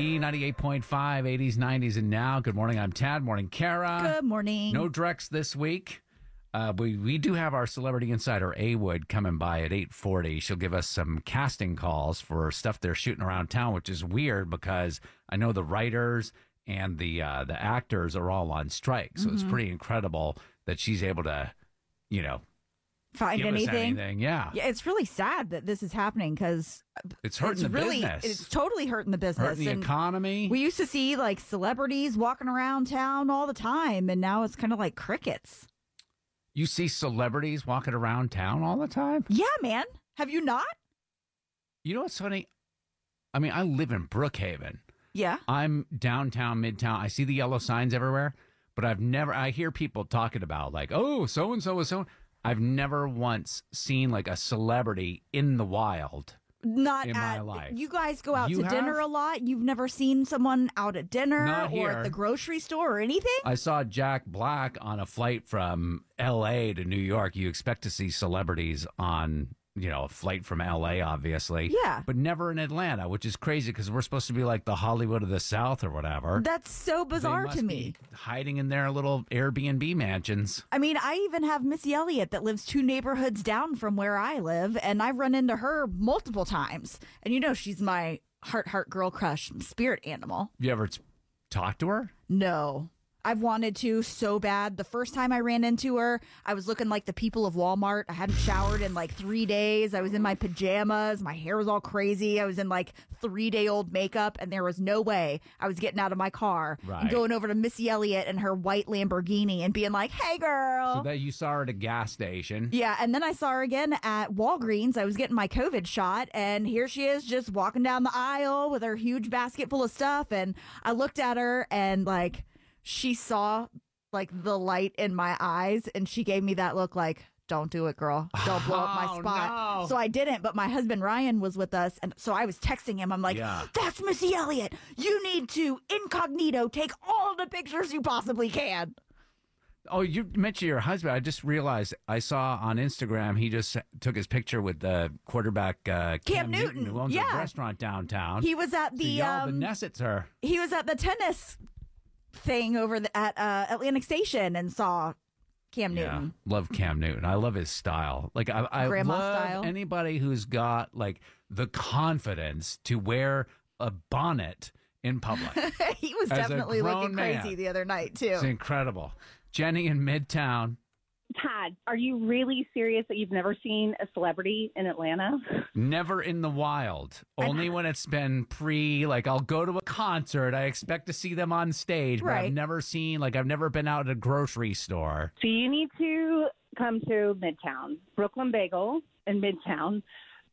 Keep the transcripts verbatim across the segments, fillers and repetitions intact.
B ninety-eight point five, eighties, nineties, and now. Good morning. I'm Tad. Morning, Kara. Good morning. No Drex this week. Uh, we, we do have our celebrity insider, A. Wood, coming by at eight forty. She'll give us some casting calls for stuff they're shooting around town, which is weird because I know the writers and the uh, the actors are all on strike. So mm-hmm. it's pretty incredible that she's able to, you know, find anything. anything. Yeah. Yeah. It's really sad that this is happening because it's hurting it's the really, business. It's totally hurting the business. Hurting the and economy. We used to see like celebrities walking around town all the time, and now it's kind of like crickets. You see celebrities walking around town all the time? Yeah, man. Have you not? You know what's funny? I mean, I live in Brookhaven. Yeah. I'm downtown, midtown. I see the yellow signs everywhere, but I've never, I hear people talking about like, oh, so-and-so is so. I've never once seen like a celebrity in the wild. Not in at, my life. You guys go out you to have? dinner a lot. You've never seen someone out at dinner or at the grocery store or anything? I saw Jack Black on a flight from L A to New York. You expect to see celebrities on, you know, a flight from L A, obviously. Yeah. But never in Atlanta, which is crazy because we're supposed to be like the Hollywood of the South or whatever. That's so bizarre to me. Hiding in their little Airbnb mansions. I mean, I even have Missy Elliott that lives two neighborhoods down from where I live, and I've run into her multiple times. And you know, she's my heart, heart, girl crush, spirit animal. You ever t- talk to her? No. I've wanted to so bad. The first time I ran into her, I was looking like the people of Walmart. I hadn't showered in like three days. I was in my pajamas. My hair was all crazy. I was in like three-day-old makeup, and there was no way I was getting out of my car right. and going over to Missy Elliott and her white Lamborghini and being like, hey, girl. So that you saw her at a gas station. Yeah, and then I saw her again at Walgreens. I was getting my COVID shot, and here she is just walking down the aisle with her huge basket full of stuff, and I looked at her and like... She saw like the light in my eyes and she gave me that look like, don't do it, girl. Don't blow up my spot. Oh, no. So I didn't. But my husband, Ryan, was with us. And so I was texting him. I'm like, yeah. That's Missy Elliott. You need to incognito take all the pictures you possibly can. Oh, you mentioned your husband. I just realized I saw on Instagram he just took his picture with the quarterback uh, Cam, Cam Newton, Newton, who owns yeah. a restaurant downtown. He was at the... So um, Vanessa's her. He was at the tennis... thing over the, at uh, Atlantic Station and saw Cam Newton. Yeah, love Cam Newton. I love his style. Like I, I Grandma love style. Anybody who's got like the confidence to wear a bonnet in public. He was definitely looking man. crazy the other night too. It's incredible. Jenny in Midtown. Tad, are you really serious that you've never seen a celebrity in Atlanta? Never in the wild. Only when it's been pre, like I'll go to a concert. I expect to see them on stage, right. but I've never seen, like I've never been out at a grocery store. So you need to come to Midtown. Brooklyn Bagel in Midtown.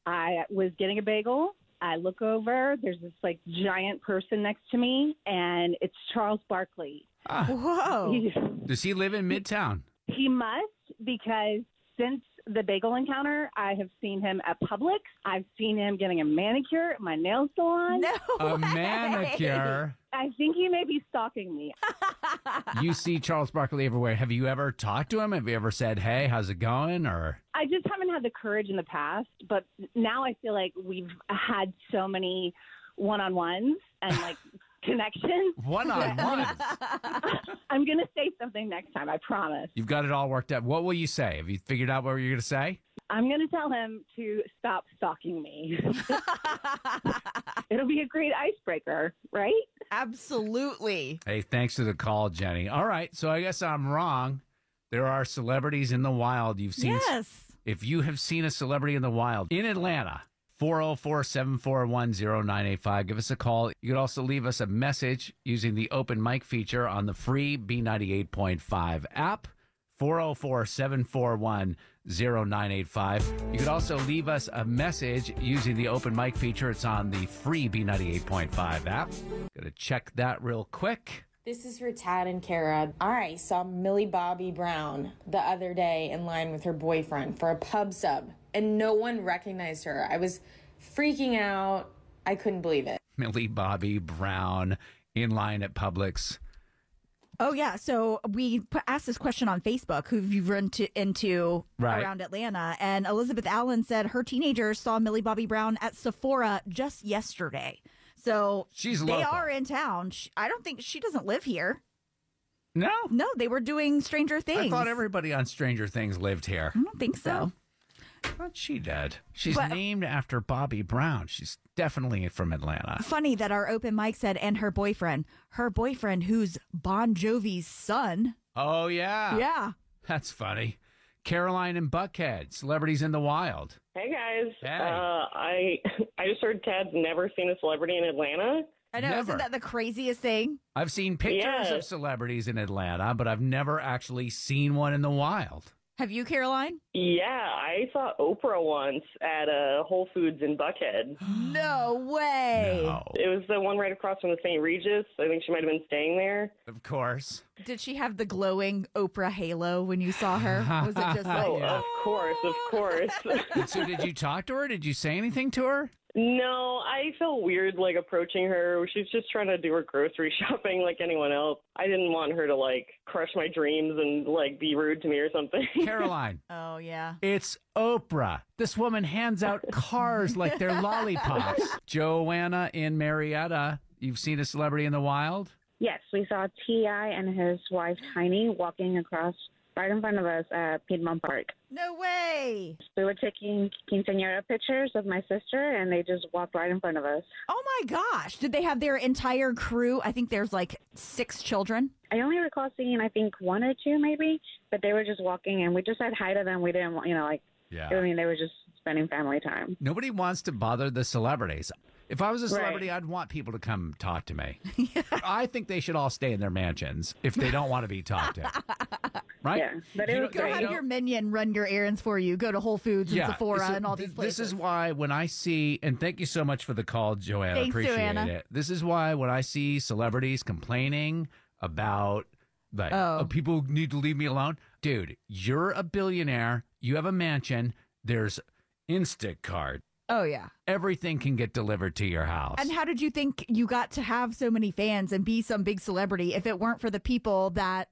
I was getting a bagel. I look over. There's this like giant person next to me, and it's Charles Barkley. Ah. Whoa. He, Does he live in Midtown? He must, because since the bagel encounter, I have seen him at Publix. I've seen him getting a manicure at my nail salon. No a way. manicure? I think he may be stalking me. You see Charles Barkley everywhere. Have you ever talked to him? Have you ever said, hey, how's it going? Or I just haven't had the courage in the past, but now I feel like we've had so many one-on-ones and like... Connection. One on one. I'm going to say something next time, I promise. You've got it all worked out. What will you say? Have you figured out what you're going to say? I'm going to tell him to stop stalking me. It'll be a great icebreaker, right? Absolutely. Hey, thanks for the call, Jenny. All right, so I guess I'm wrong. There are celebrities in the wild you've seen. Yes. If you have seen a celebrity in the wild in Atlanta... four oh four, seven four one, oh nine eight five. Give us a call. You can also leave us a message using the open mic feature on the free B ninety-eight point five app. four oh four, seven four one, oh nine eight five. You can also leave us a message using the open mic feature. It's on the free B ninety-eight point five app. Gotta check that real quick. This is for Tad and Kara. All right, saw Millie Bobby Brown the other day in line with her boyfriend for a pub sub, and no one recognized her. I was freaking out. I couldn't believe it. Millie Bobby Brown in line at Publix. Oh, yeah. So we put, asked this question on Facebook, who you've run to, into right. around Atlanta. And Elizabeth Allen said her teenager saw Millie Bobby Brown at Sephora just yesterday. So she's they local. Are in town. She, I don't think she doesn't live here. No, no, they were doing Stranger Things. I thought everybody on Stranger Things lived here. I don't think so. But she did. She's but, named after Bobby Brown. She's definitely from Atlanta. Funny that our open mic said, and her boyfriend, her boyfriend, who's Bon Jovi's son. Oh yeah, yeah, that's funny. Caroline and Buckhead, Celebrities in the Wild. Hey guys, hey. Uh, I I just heard Tad's never seen a celebrity in Atlanta. I know, never. Isn't that the craziest thing? I've seen pictures yes. of celebrities in Atlanta, but I've never actually seen one in the wild. Have you, Caroline? Yeah, I saw Oprah once at a Whole Foods in Buckhead. No way. No. It was the one right across from the Saint Regis. I think she might have been staying there. Of course. Did she have the glowing Oprah halo when you saw her? Was it just like, oh, yeah. Of course, of course. So did you talk to her? Did you say anything to her? No, I felt weird, like, approaching her. She's just trying to do her grocery shopping like anyone else. I didn't want her to, like, crush my dreams and, like, be rude to me or something. Caroline. Oh, yeah. It's Oprah. This woman hands out cars like they're lollipops. Joanna in Marietta, you've seen a celebrity in the wild? Yes, we saw T I and his wife, Tiny, walking across right in front of us at Piedmont Park. No way! We were taking quinceañera pictures of my sister, and they just walked right in front of us. Oh, my gosh. Did they have their entire crew? I think there's, like, six children. I only recall seeing, I think, one or two, maybe, but they were just walking, and we just said hi to them. We didn't, you know, like, yeah. I mean, they were just spending family time. Nobody wants to bother the celebrities. If I was a celebrity, right. I'd want people to come talk to me. Yeah. I think they should all stay in their mansions if they don't want to be talked to. Right? Yeah, but it was go have your minion run your errands for you. Go to Whole Foods and yeah, Sephora so and all these places. This is why when I see, and thank you so much for the call, Joanna. Thanks, Appreciate Joanna. it. This is why when I see celebrities complaining about, like, oh. oh, people need to leave me alone. Dude, you're a billionaire. You have a mansion. There's Instacart. Oh, yeah. Everything can get delivered to your house. And how did you think you got to have so many fans and be some big celebrity if it weren't for the people that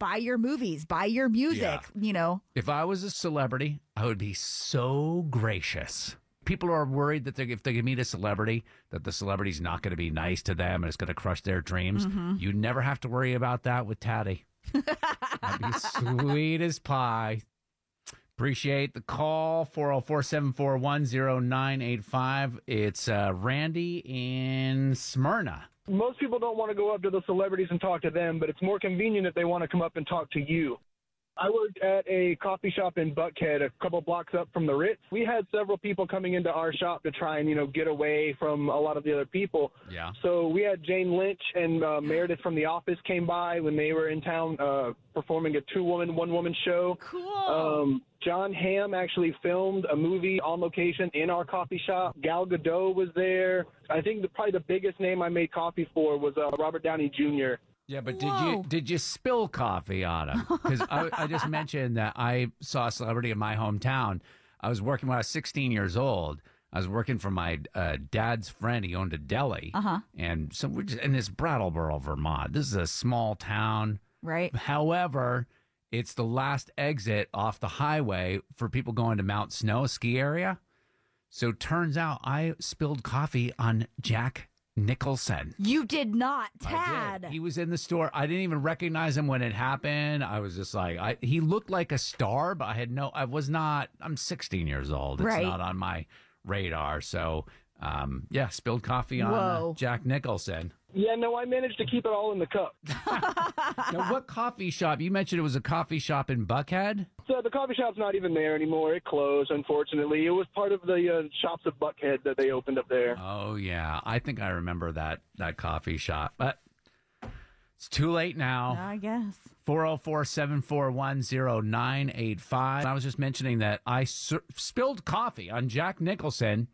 buy your movies, buy your music, yeah. you know? If I was a celebrity, I would be so gracious. People are worried that if they meet a celebrity, that the celebrity's not going to be nice to them and it's going to crush their dreams. Mm-hmm. You never have to worry about that with Taddy. I'd be sweet as pie. Appreciate the call. four oh four, seven four one, oh nine eight five. It's uh, Randy in Smyrna. Most people don't want to go up to the celebrities and talk to them, but it's more convenient if they want to come up and talk to you. I worked at a coffee shop in Buckhead, a couple blocks up from the Ritz. We had several people coming into our shop to try and, you know, get away from a lot of the other people. Yeah. So we had Jane Lynch and uh, Meredith from The Office came by when they were in town uh, performing a two-woman, one-woman show. Cool. Um, John Hamm actually filmed a movie on location in our coffee shop. Gal Gadot was there. I think the, probably the biggest name I made coffee for was uh, Robert Downey Junior Yeah, but did Whoa. you did you spill coffee on him? Because I, I just mentioned that I saw a celebrity in my hometown. I was working when I was sixteen years old. I was working for my uh, dad's friend. He owned a deli, uh-huh. and so we're just in this Brattleboro, Vermont. This is a small town, right? However, it's the last exit off the highway for people going to Mount Snow ski area. So turns out I spilled coffee on Jack Nicholson. You did not, Tad. I did. He was in the store. I didn't even recognize him when it happened. I was just like, I, he looked like a star, but I had no, I was not, I'm sixteen years old. It's right. not on my radar. So, um, yeah, spilled coffee on uh, Jack Nicholson. Yeah, no, I managed to keep it all in the cup. Now, what coffee shop? You mentioned it was a coffee shop in Buckhead? So the coffee shop's not even there anymore. It closed, unfortunately. It was part of the uh, shops of Buckhead that they opened up there. Oh, yeah. I think I remember that, that coffee shop. But it's too late now. I guess. four oh four, seven four one, oh nine eight five. I was just mentioning that I sur- spilled coffee on Jack Nicholson.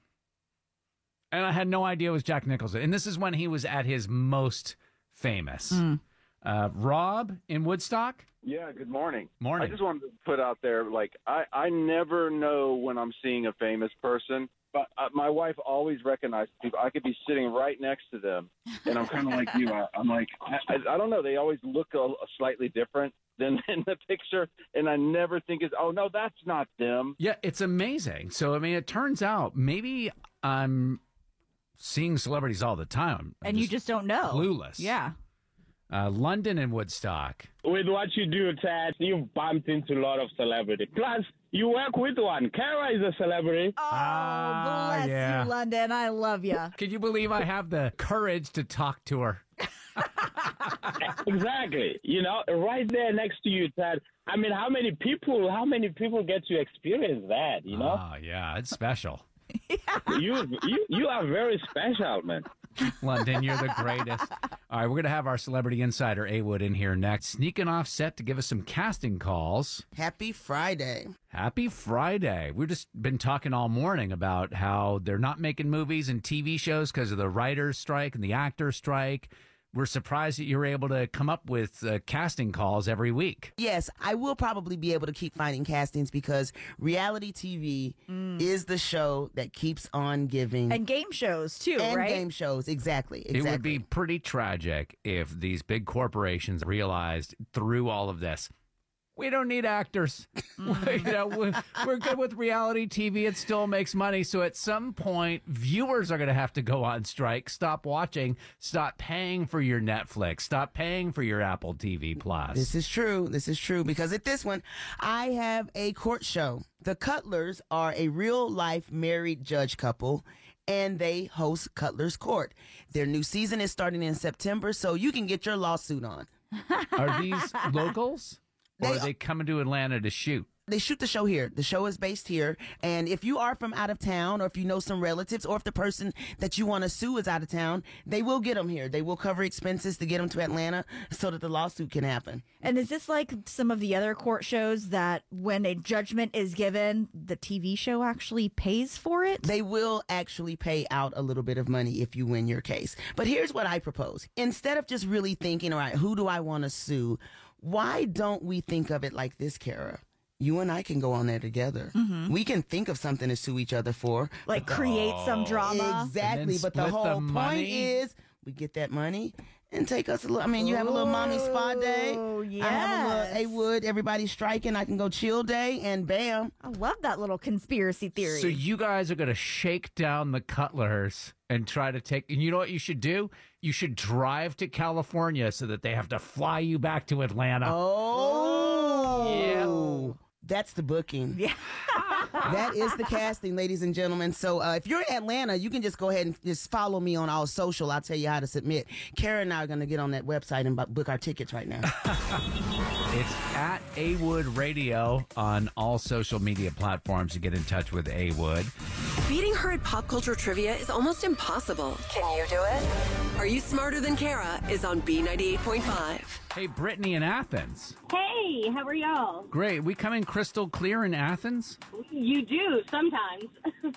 And I had no idea it was Jack Nicholson. And this is when he was at his most famous. Mm. Uh, Rob in Woodstock? Yeah, good morning. Morning. I just wanted to put out there, like, I, I never know when I'm seeing a famous person. But uh, my wife always recognizes people. I could be sitting right next to them. And I'm kind of like you. I, I'm like, I, I don't know. They always look a, a slightly different than in the picture, and I never think it's, oh, no, that's not them. Yeah, it's amazing. So, I mean, it turns out maybe I'm... Um, seeing celebrities all the time. I'm and just you just don't know. Clueless. Yeah. Uh, London and Woodstock. With what you do, Tad, you've bumped into a lot of celebrity. Plus, you work with one. KARA is a celebrity. Oh, ah, bless yeah. you, London. I love you. Can you believe I have the courage to talk to her? Exactly. You know, right there next to you, Tad. I mean, how many people, how many people get to experience that, you know? Oh, yeah. It's special. Yeah. You, you you are very special, man. London, you're the greatest. All right, we're going to have our celebrity insider, A. Wood, in here next. Sneaking off set to give us some casting calls. Happy Friday. Happy Friday. We've just been talking all morning about how they're not making movies and T V shows because of the writer's strike and the actor's strike. We're surprised that you're able to come up with uh, casting calls every week. Yes, I will probably be able to keep finding castings because reality T V mm. is the show that keeps on giving. And game shows, too, and right? And game shows, exactly, exactly. It would be pretty tragic if these big corporations realized through all of this, we don't need actors. Mm. You know, we're, we're good with reality T V. It still makes money. So at some point, viewers are going to have to go on strike, stop watching, stop paying for your Netflix, stop paying for your Apple T V Plus. This is true. This is true. Because at this one, I have a court show. The Cutlers are a real-life married judge couple, and they host Cutler's Court. Their new season is starting in September, so you can get your lawsuit on. Are these locals? Or they, they coming to Atlanta to shoot? They shoot the show here. The show is based here. And if you are from out of town or if you know some relatives or if the person that you want to sue is out of town, they will get them here. They will cover expenses to get them to Atlanta so that the lawsuit can happen. And is this like some of the other court shows that when a judgment is given, the T V show actually pays for it? They will actually pay out a little bit of money if you win your case. But here's what I propose. Instead of just really thinking, all right, who do I want to sue? Why don't we think of it like this, Kara? You and I can go on there together. Mm-hmm. We can think of something to sue each other for. Like create oh. some drama. Exactly. But the whole the point is we get that money and take us a little. I mean, you have a little mommy spa day. Oh, yeah. I have a little A Wood. Everybody's striking. I can go chill day and bam. I love that little conspiracy theory. So you guys are going to shake down the Cutlers and try to take. And you know what you should do? You should drive to California so that they have to fly you back to Atlanta. Oh. Yeah. That's the booking. Yeah. That is the casting, ladies and gentlemen. So uh, if you're in Atlanta, you can just go ahead and just follow me on all social. I'll tell you how to submit. Kara and I are going to get on that website and book our tickets right now. It's at A Wood Radio on all social media platforms to get in touch with A Wood. Beating her at pop culture trivia is almost impossible. Can you do it? Are You Smarter Than Kara is on B ninety-eight point five. Hey, Brittany in Athens. Hey, how are y'all? Great. We come in crystal clear in Athens? You do, sometimes.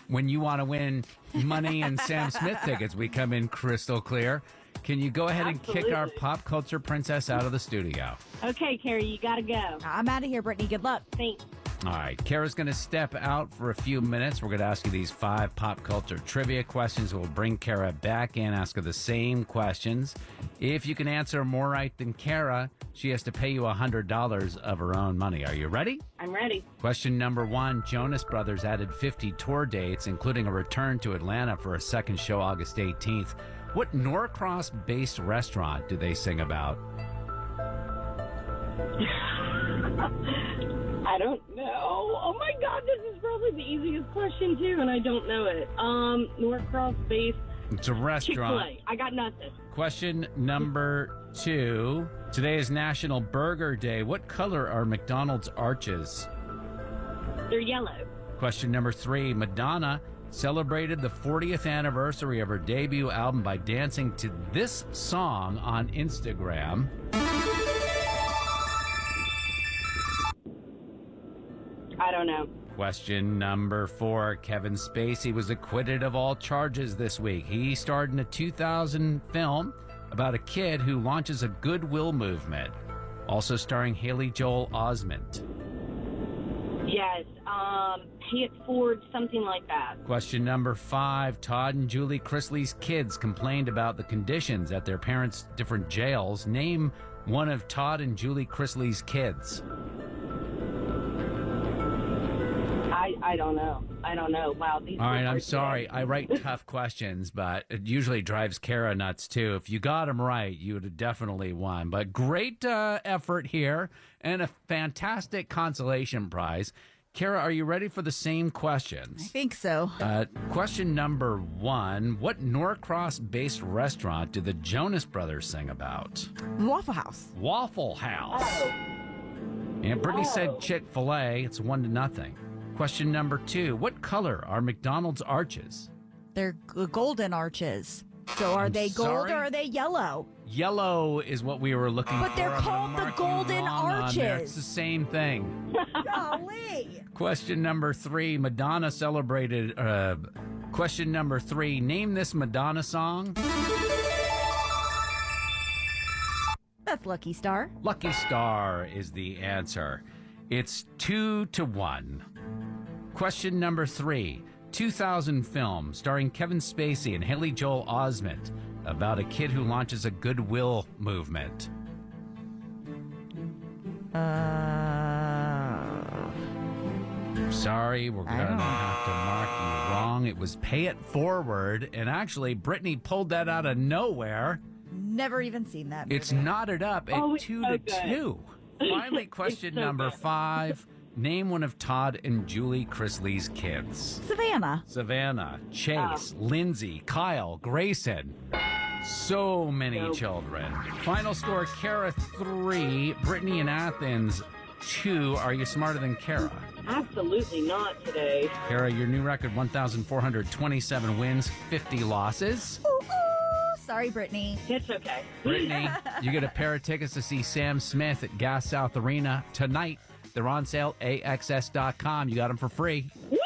When you want to win money and Sam Smith tickets, we come in crystal clear. Can you go ahead Absolutely. and kick our pop culture princess out of the studio? Okay, Kara, you got to go. I'm out of here, Brittany. Good luck. Thanks. All right, Kara's going to step out for a few minutes. We're going to ask you these five pop culture trivia questions. We'll bring Kara back in, ask her the same questions. If you can answer more right than Kara, she has to pay you one hundred dollars of her own money. Are you ready? I'm ready. Question number one, Jonas Brothers added fifty tour dates, including a return to Atlanta for a second show August eighteenth. What Norcross-based restaurant do they sing about? I don't know. Oh, my God. This is probably the easiest question, too, and I don't know it. Um, Norcross-based. It's a restaurant. Chick-fil-A. I got nothing. Question number two. Today is National Burger Day. What color are McDonald's arches? They're yellow. Question number three. Madonna celebrated the fortieth anniversary of her debut album by dancing to this song on Instagram. I don't know. Question number four. Kevin Spacey was acquitted of all charges this week. He starred in a two thousand film about a kid who launches a goodwill movement, also starring Haley Joel Osment. Yes, um, Pay It Forward, something like that. Question number five. Todd and Julie Chrisley's kids complained about the conditions at their parents' different jails. Name one of Todd and Julie Chrisley's kids. I, I don't know. I don't know. Wow. These All right. I'm sorry. Today. I write tough questions, but it usually drives Kara nuts, too. If you got them right, you would have definitely won. But great uh, effort here and a fantastic consolation prize. Kara, are you ready for the same questions? I think so. Uh, question number one. What Norcross-based restaurant did the Jonas Brothers sing about? Waffle House. Waffle House. Oh. And Brittany oh. said Chick-fil-A. It's one to nothing. Question number two. What color are McDonald's arches? They're g- golden arches. So are I'm they gold sorry? or are they yellow? Yellow is what we were looking but for. But they're called the golden arches. It's the same thing. Golly. Question number three. Madonna celebrated... Uh, question number three. Name this Madonna song. That's Lucky Star. Lucky Star is the answer. It's two to one. Question number three. two thousand film starring Kevin Spacey and Haley Joel Osment about a kid who launches a goodwill movement. Uh, Sorry, we're going to have to mark you wrong. It was Pay It Forward, and actually, Brittany pulled that out of nowhere. Never even seen that movie. It's knotted up at oh, two so to good. two. Finally, question so number good. five. Name one of Todd and Julie Chrisley's kids. Savannah. Savannah, Chase, oh. Lindsay, Kyle, Grayson. So many nope. children. Final score, Kara three, Brittany and Athens two. Are you smarter than Kara? Absolutely not today. Kara, your new record, one thousand four hundred twenty-seven wins, fifty losses. Ooh, ooh. Sorry, Brittany. It's okay. Brittany, you get a pair of tickets to see Sam Smith at Gas South Arena tonight. They're on sale, A X S dot com. You got them for free. Woo-woo!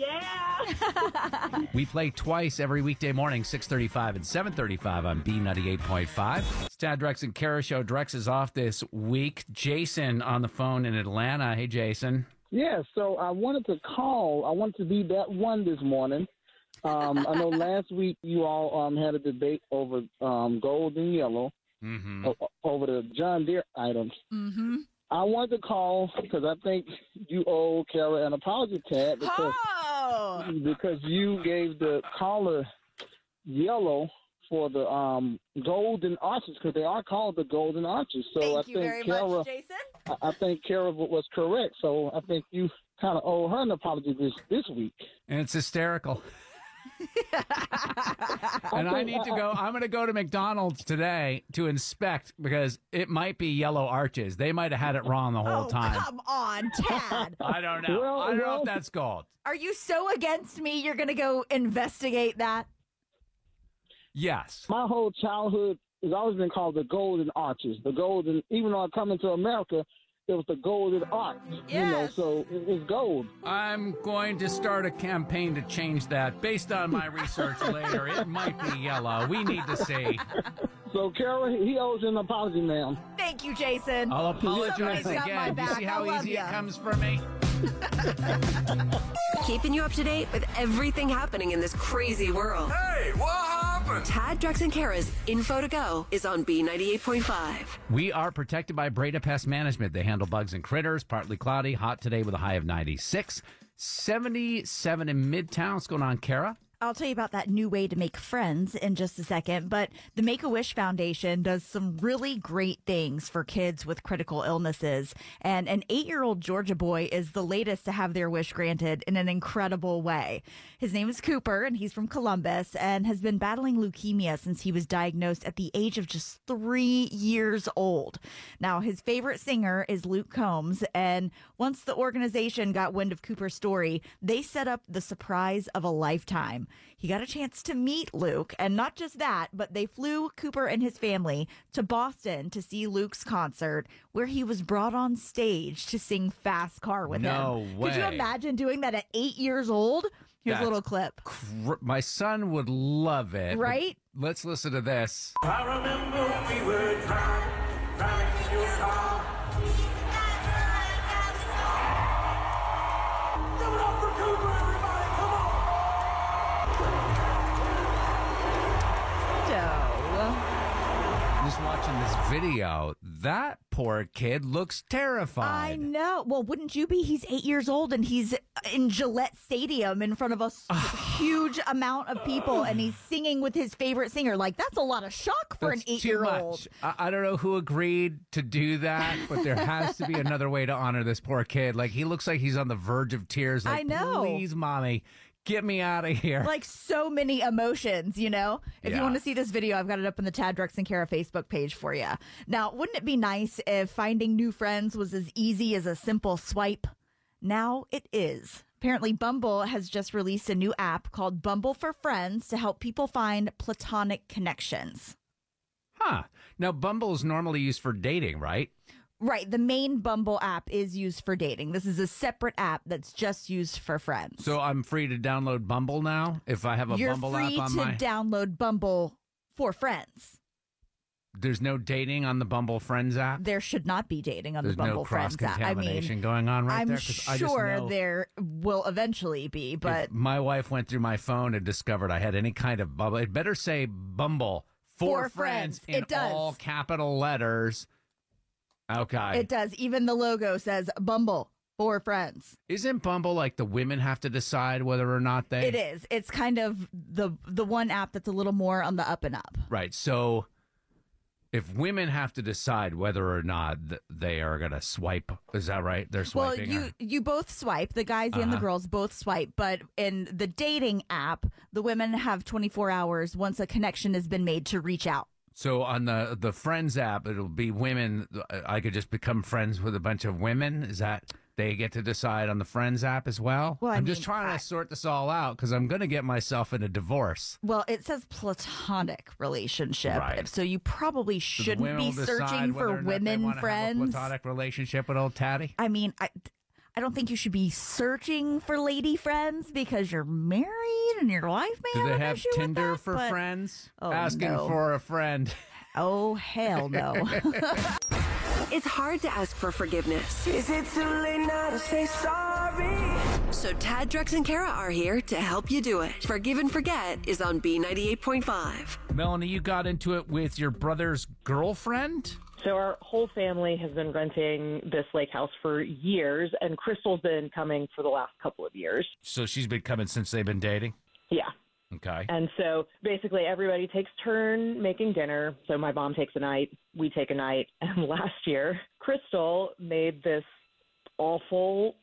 Yeah! We play twice every weekday morning, six thirty-five and seven thirty-five on B ninety-eight point five. It's Tad, Drex, and Kara Show. Drex is off this week. Jason on the phone in Atlanta. Hey, Jason. Yeah, so I wanted to call. I wanted to be that one this morning. um, I know last week you all um, had a debate over um, gold and yellow mm-hmm. o- over the John Deere items. Mm-hmm. I wanted to call because I think you owe Kara an apology, Tad, because, oh! because you gave the caller yellow for the um, golden arches, because they are called the golden arches. So Thank I you think very Kara, much, Jason. I, I think Kara was correct. So I think you kind of owe her an apology this, this week. And it's hysterical. And I need to go. I'm going to go to McDonald's today to inspect, because it might be yellow arches. They might have had it wrong the whole oh, time. Come on, Tad. I don't know. Well, I don't well, know if that's gold. Are you so against me? You're going to go investigate that? Yes. My whole childhood has always been called the golden arches. The golden, even though I come into America, it was the golden arch, yes. you know, so it, it's gold. I'm going to start a campaign to change that. Based on my research later, it might be yellow. We need to see. So, Kara, he owes an apology, ma'am. Thank you, Jason. I'll apologize Somebody's again. You see how easy ya. it comes for me? Keeping you up to date with everything happening in this crazy world. Hey, what happened? Tad, Drex, and Kara's Info to Go is on B ninety-eight point five. We are protected by Breda Pest Management. They handle bugs and critters. Partly cloudy, hot today with a high of ninety-six. seventy-seven in Midtown. What's going on, Kara? I'll tell you about that new way to make friends in just a second, but the Make-A-Wish Foundation does some really great things for kids with critical illnesses. And an eight-year-old Georgia boy is the latest to have their wish granted in an incredible way. His name is Cooper, and he's from Columbus and has been battling leukemia since he was diagnosed at the age of just three years old. Now, his favorite singer is Luke Combs, and once the organization got wind of Cooper's story, they set up the surprise of a lifetime. He got a chance to meet Luke, and not just that, but they flew Cooper and his family to Boston to see Luke's concert, where he was brought on stage to sing Fast Car with no him. No way. Could you imagine doing that at eight years old? Here's That's a little clip. Cr- my son would love it. Right? Let's listen to this. I remember we were driving, driving in your car. just watching this video, that poor kid looks terrified. I know. Well, wouldn't you be? He's eight years old and he's in Gillette Stadium in front of a huge amount of people, and he's singing with his favorite singer. Like, that's a lot of shock for that's an eight-year-old. I, I don't know who agreed to do that, but there has to be another way to honor this poor kid. Like, he looks like he's on the verge of tears. Like, I know. Please, mommy. Get me out of here. Like, so many emotions, you know? If yeah. you want to see this video, I've got it up on the T A D, DREX, and KARA Facebook page for you. Now, wouldn't it be nice if finding new friends was as easy as a simple swipe? Now it is. Apparently, Bumble has just released a new app called Bumble for Friends to help people find platonic connections. Huh. Now, Bumble is normally used for dating, right? Right. The main Bumble app is used for dating. This is a separate app that's just used for friends. So I'm free to download Bumble now if I have a You're Bumble app on my... You're free to download Bumble for Friends. There's no dating on the Bumble Friends app? There should not be dating on There's the Bumble no Friends app. I mean, going on right I'm there, sure I just there will eventually be, but... If my wife went through my phone and discovered I had any kind of Bumble, it better say Bumble for, for Friends, friends. It in does. All capital letters. Okay. It does. Even the logo says Bumble for Friends. Isn't Bumble like the women have to decide whether or not they... It is. It's kind of the the one app that's a little more on the up and up. Right. So if women have to decide whether or not they are going to swipe, is that right? They're swiping. Well, you, or... you both swipe. The guys uh-huh. and the girls both swipe. But in the dating app, the women have twenty-four hours once a connection has been made to reach out. So on the, the Friends app, it'll be women. I could just become friends with a bunch of women. Is that they get to decide on the Friends app as well? Well, I'm I mean, just trying I, to sort this all out because I'm going to get myself in a divorce. Well, it says platonic relationship. Right. So you probably shouldn't so be searching for women friends. Have a platonic relationship with old Taddy? I mean, I... I don't think you should be searching for lady friends because you're married and your wife may have an issue with that. Do they have Tinder for friends? Oh, asking no. for a friend. Oh, hell no. It's hard to ask for forgiveness. Is it too late now to say sorry? So Tad, Drex, and Kara are here to help you do it. Forgive and Forget is on B ninety-eight point five. Melanie, you got into it with your brother's girlfriend? So our whole family has been renting this lake house for years, and Crystal's been coming for the last couple of years. So she's been coming since they've been dating? Yeah. Okay. And so basically everybody takes turn making dinner. So my mom takes a night, we take a night. And last year, Crystal made this awful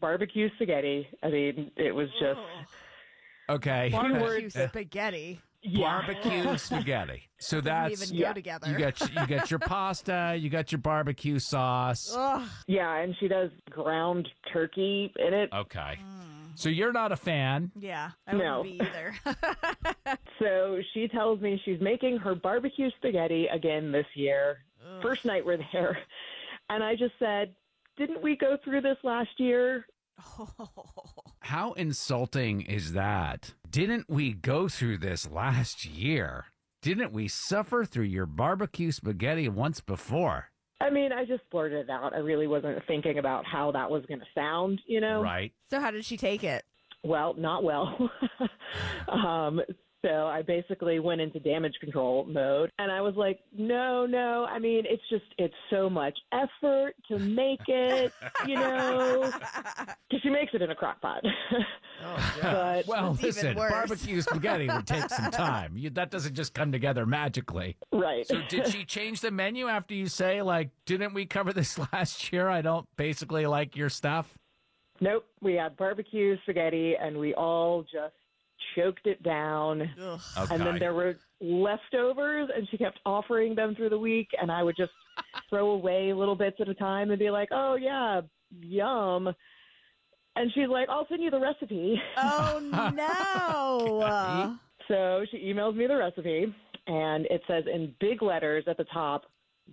barbecue spaghetti. I mean, it was just... Ooh. Okay. Barbecue spaghetti. Yeah. Barbecue spaghetti. So that's even go yeah. together. You got you got your pasta, you got your barbecue sauce. Ugh. Yeah, and she does ground turkey in it. Okay, mm. so you're not a fan. Yeah, I no. wouldn't be either. So she tells me she's making her barbecue spaghetti again this year. Ugh. First night we're there, and I just said, "Didn't we go through this last year?" How insulting is that? Didn't we go through this last year? Didn't we suffer through your barbecue spaghetti once before? I mean, I just blurted it out. I really wasn't thinking about how that was going to sound, you know? Right. So how did she take it? Well, not well. um, so I basically went into damage control mode, and I was like, no, no. I mean, it's just, it's so much effort to make it, you know? Because she makes it in a crock pot. Oh, but well, listen, barbecue spaghetti would take some time. You, that doesn't just come together magically. Right. So did she change the menu after you say, like, didn't we cover this last year? I don't basically like your stuff. Nope. We had barbecue spaghetti, and we all just choked it down. Ugh. And okay. then there were leftovers, and she kept offering them through the week, and I would just throw away little bits at a time and be like, oh, yeah, yum. And she's like, I'll send you the recipe. Oh, no. Okay. So she emails me the recipe, and it says in big letters at the top,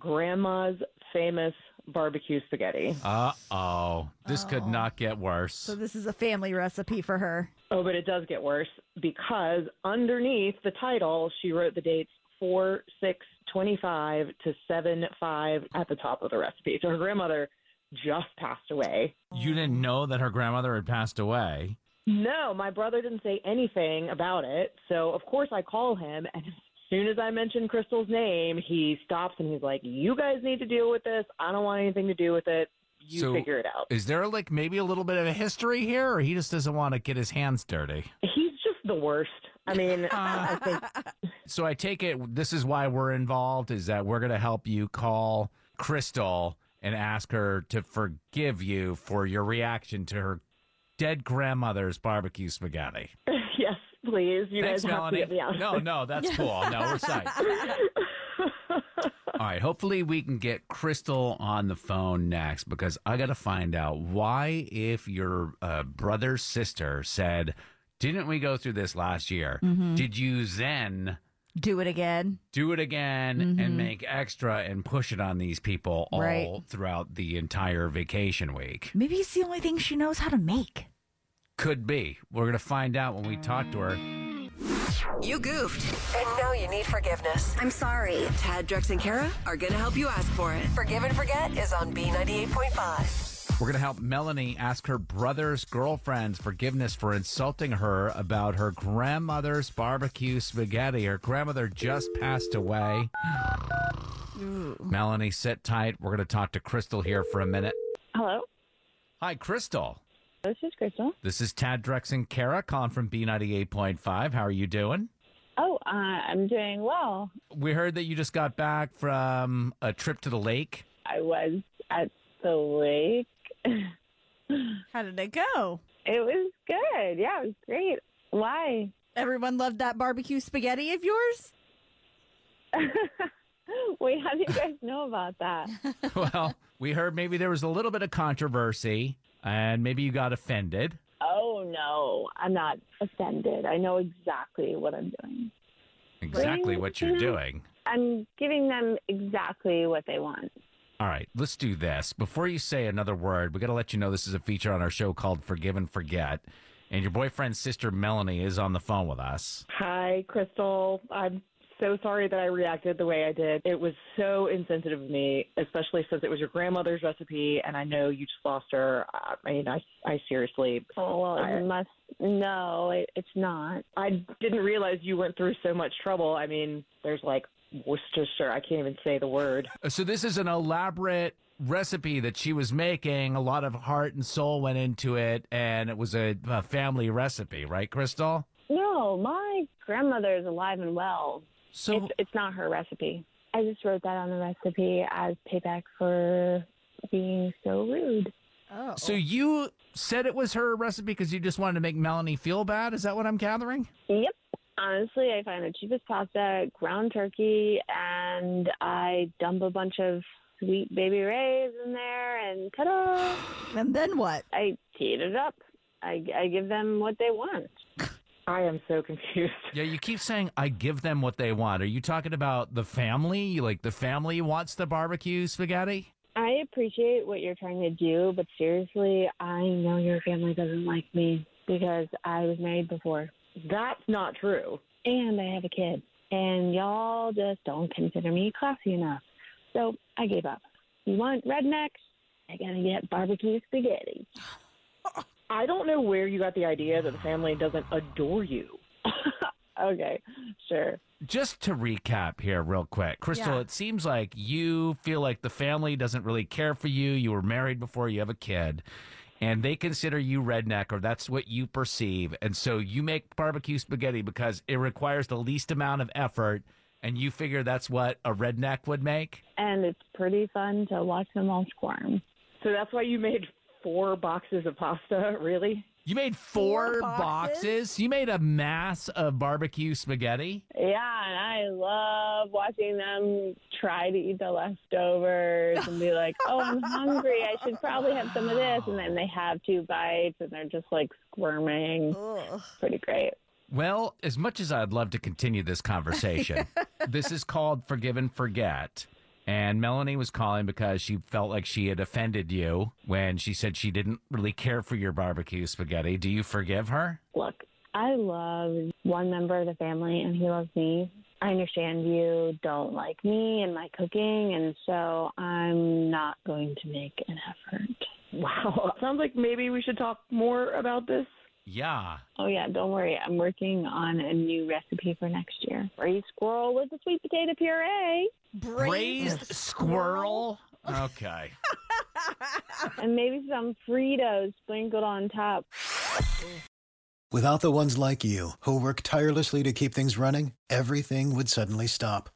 Grandma's Famous Barbecue Spaghetti. Uh-oh. This oh. could not get worse. So this is a family recipe for her. Oh, but it does get worse because underneath the title, she wrote the dates four six twenty-five to seven five at the top of the recipe. So her grandmother just passed away. You didn't know that her grandmother had passed away? No, my brother didn't say anything about it. So, of course, I call him and soon as I mentioned Crystal's name, he stops and he's like, you guys need to deal with this. I don't want anything to do with it. You so figure it out. Is there like maybe a little bit of a history here, or he just doesn't want to get his hands dirty? He's just the worst. I mean, uh, I think. So I take it this is why we're involved, is that we're going to help you call Crystal and ask her to forgive you for your reaction to her dead grandmother's barbecue spaghetti. Yes, please. You Thanks, guys Melanie. Have to get me out. No, no, that's cool. No, we're psyched. All right, hopefully we can get Crystal on the phone next, because I got to find out why, if your uh, brother's sister said, didn't we go through this last year? Mm-hmm. Did you then do it again? Do it again mm-hmm. and make extra and push it on these people all right. throughout the entire vacation week. Maybe it's the only thing she knows how to make. Could be. We're going to find out when we talk to her. You goofed. And now you need forgiveness. I'm sorry. Tad, Drex, and Kara are going to help you ask for it. Forgive and Forget is on B ninety-eight point five. We're going to help Melanie ask her brother's girlfriend's forgiveness for insulting her about her grandmother's barbecue spaghetti. Her grandmother just passed away. Ooh. Melanie, sit tight. We're going to talk to Crystal here for a minute. Hello. Hi, Crystal. This is Crystal. This is Tad, Drex, and Kara calling from B ninety-eight point five. How are you doing? Oh, uh, I'm doing well. We heard that you just got back from a trip to the lake. I was at the lake. How did it go? It was good. Yeah, it was great. Why? Everyone loved that barbecue spaghetti of yours? Wait, how do you guys know about that? Well, we heard maybe there was a little bit of controversy. And maybe you got offended. Oh, no, I'm not offended. I know exactly what I'm doing. Exactly what you're doing. I'm giving them exactly what they want. All right, let's do this. Before you say another word, we got to let you know this is a feature on our show called Forgive and Forget. And your boyfriend's sister, Melanie, is on the phone with us. Hi, Crystal. I'm so sorry that I reacted the way I did. It was so insensitive of me, especially since it was your grandmother's recipe, and I know you just lost her. I mean, I, I seriously... Oh, well, I, must... No, it, it's not. I didn't realize you went through so much trouble. I mean, there's like Worcestershire. I can't even say the word. So this is an elaborate recipe that she was making. A lot of heart and soul went into it, and it was a, a family recipe, right, Crystal? No, my grandmother is alive and well. So it's, it's not her recipe. I just wrote that on the recipe as payback for being so rude. Oh. So you said it was her recipe because you just wanted to make Melanie feel bad? Is that what I'm gathering? Yep. Honestly, I find the cheapest pasta, ground turkey, and I dump a bunch of Sweet Baby Rays in there, and ta-da! And then what? I heat it up. I, I give them what they want. I am so confused. Yeah, you keep saying, I give them what they want. Are you talking about the family? Like, the family wants the barbecue spaghetti? I appreciate what you're trying to do, but seriously, I know your family doesn't like me because I was married before. That's not true. And I have a kid. And y'all just don't consider me classy enough. So I gave up. You want rednecks? I gotta get barbecue spaghetti. I don't know where you got the idea that the family doesn't adore you. Okay, sure. Just to recap here real quick, Crystal, yeah. It seems like you feel like the family doesn't really care for you. You were married before, you have a kid, and they consider you redneck, or that's what you perceive. And so you make barbecue spaghetti because it requires the least amount of effort, and you figure that's what a redneck would make? And it's pretty fun to watch them all squirm. So that's why you made four boxes of pasta, really? You made four, four boxes? boxes? You made a mass of barbecue spaghetti? Yeah, and I love watching them try to eat the leftovers and be like, oh, I'm hungry. I should probably have some of this. And then they have two bites, and they're just, like, squirming. Ugh. Pretty great. Well, as much as I'd love to continue this conversation, this is called Forgive and Forget. And Melanie was calling because she felt like she had offended you when she said she didn't really care for your barbecue spaghetti. Do you forgive her? Look, I love one member of the family, and he loves me. I understand you don't like me and my cooking, and so I'm not going to make an effort. Wow. Sounds like maybe we should talk more about this. Yeah. Oh, yeah. Don't worry. I'm working on a new recipe for next year. Braised squirrel with a sweet potato puree. Braised, Braised squirrel? squirrel? Okay. And maybe some Fritos sprinkled on top. Without the ones like you who work tirelessly to keep things running, everything would suddenly stop.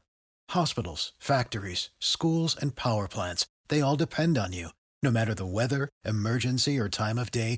Hospitals, factories, schools, and power plants, they all depend on you. No matter the weather, emergency, or time of day,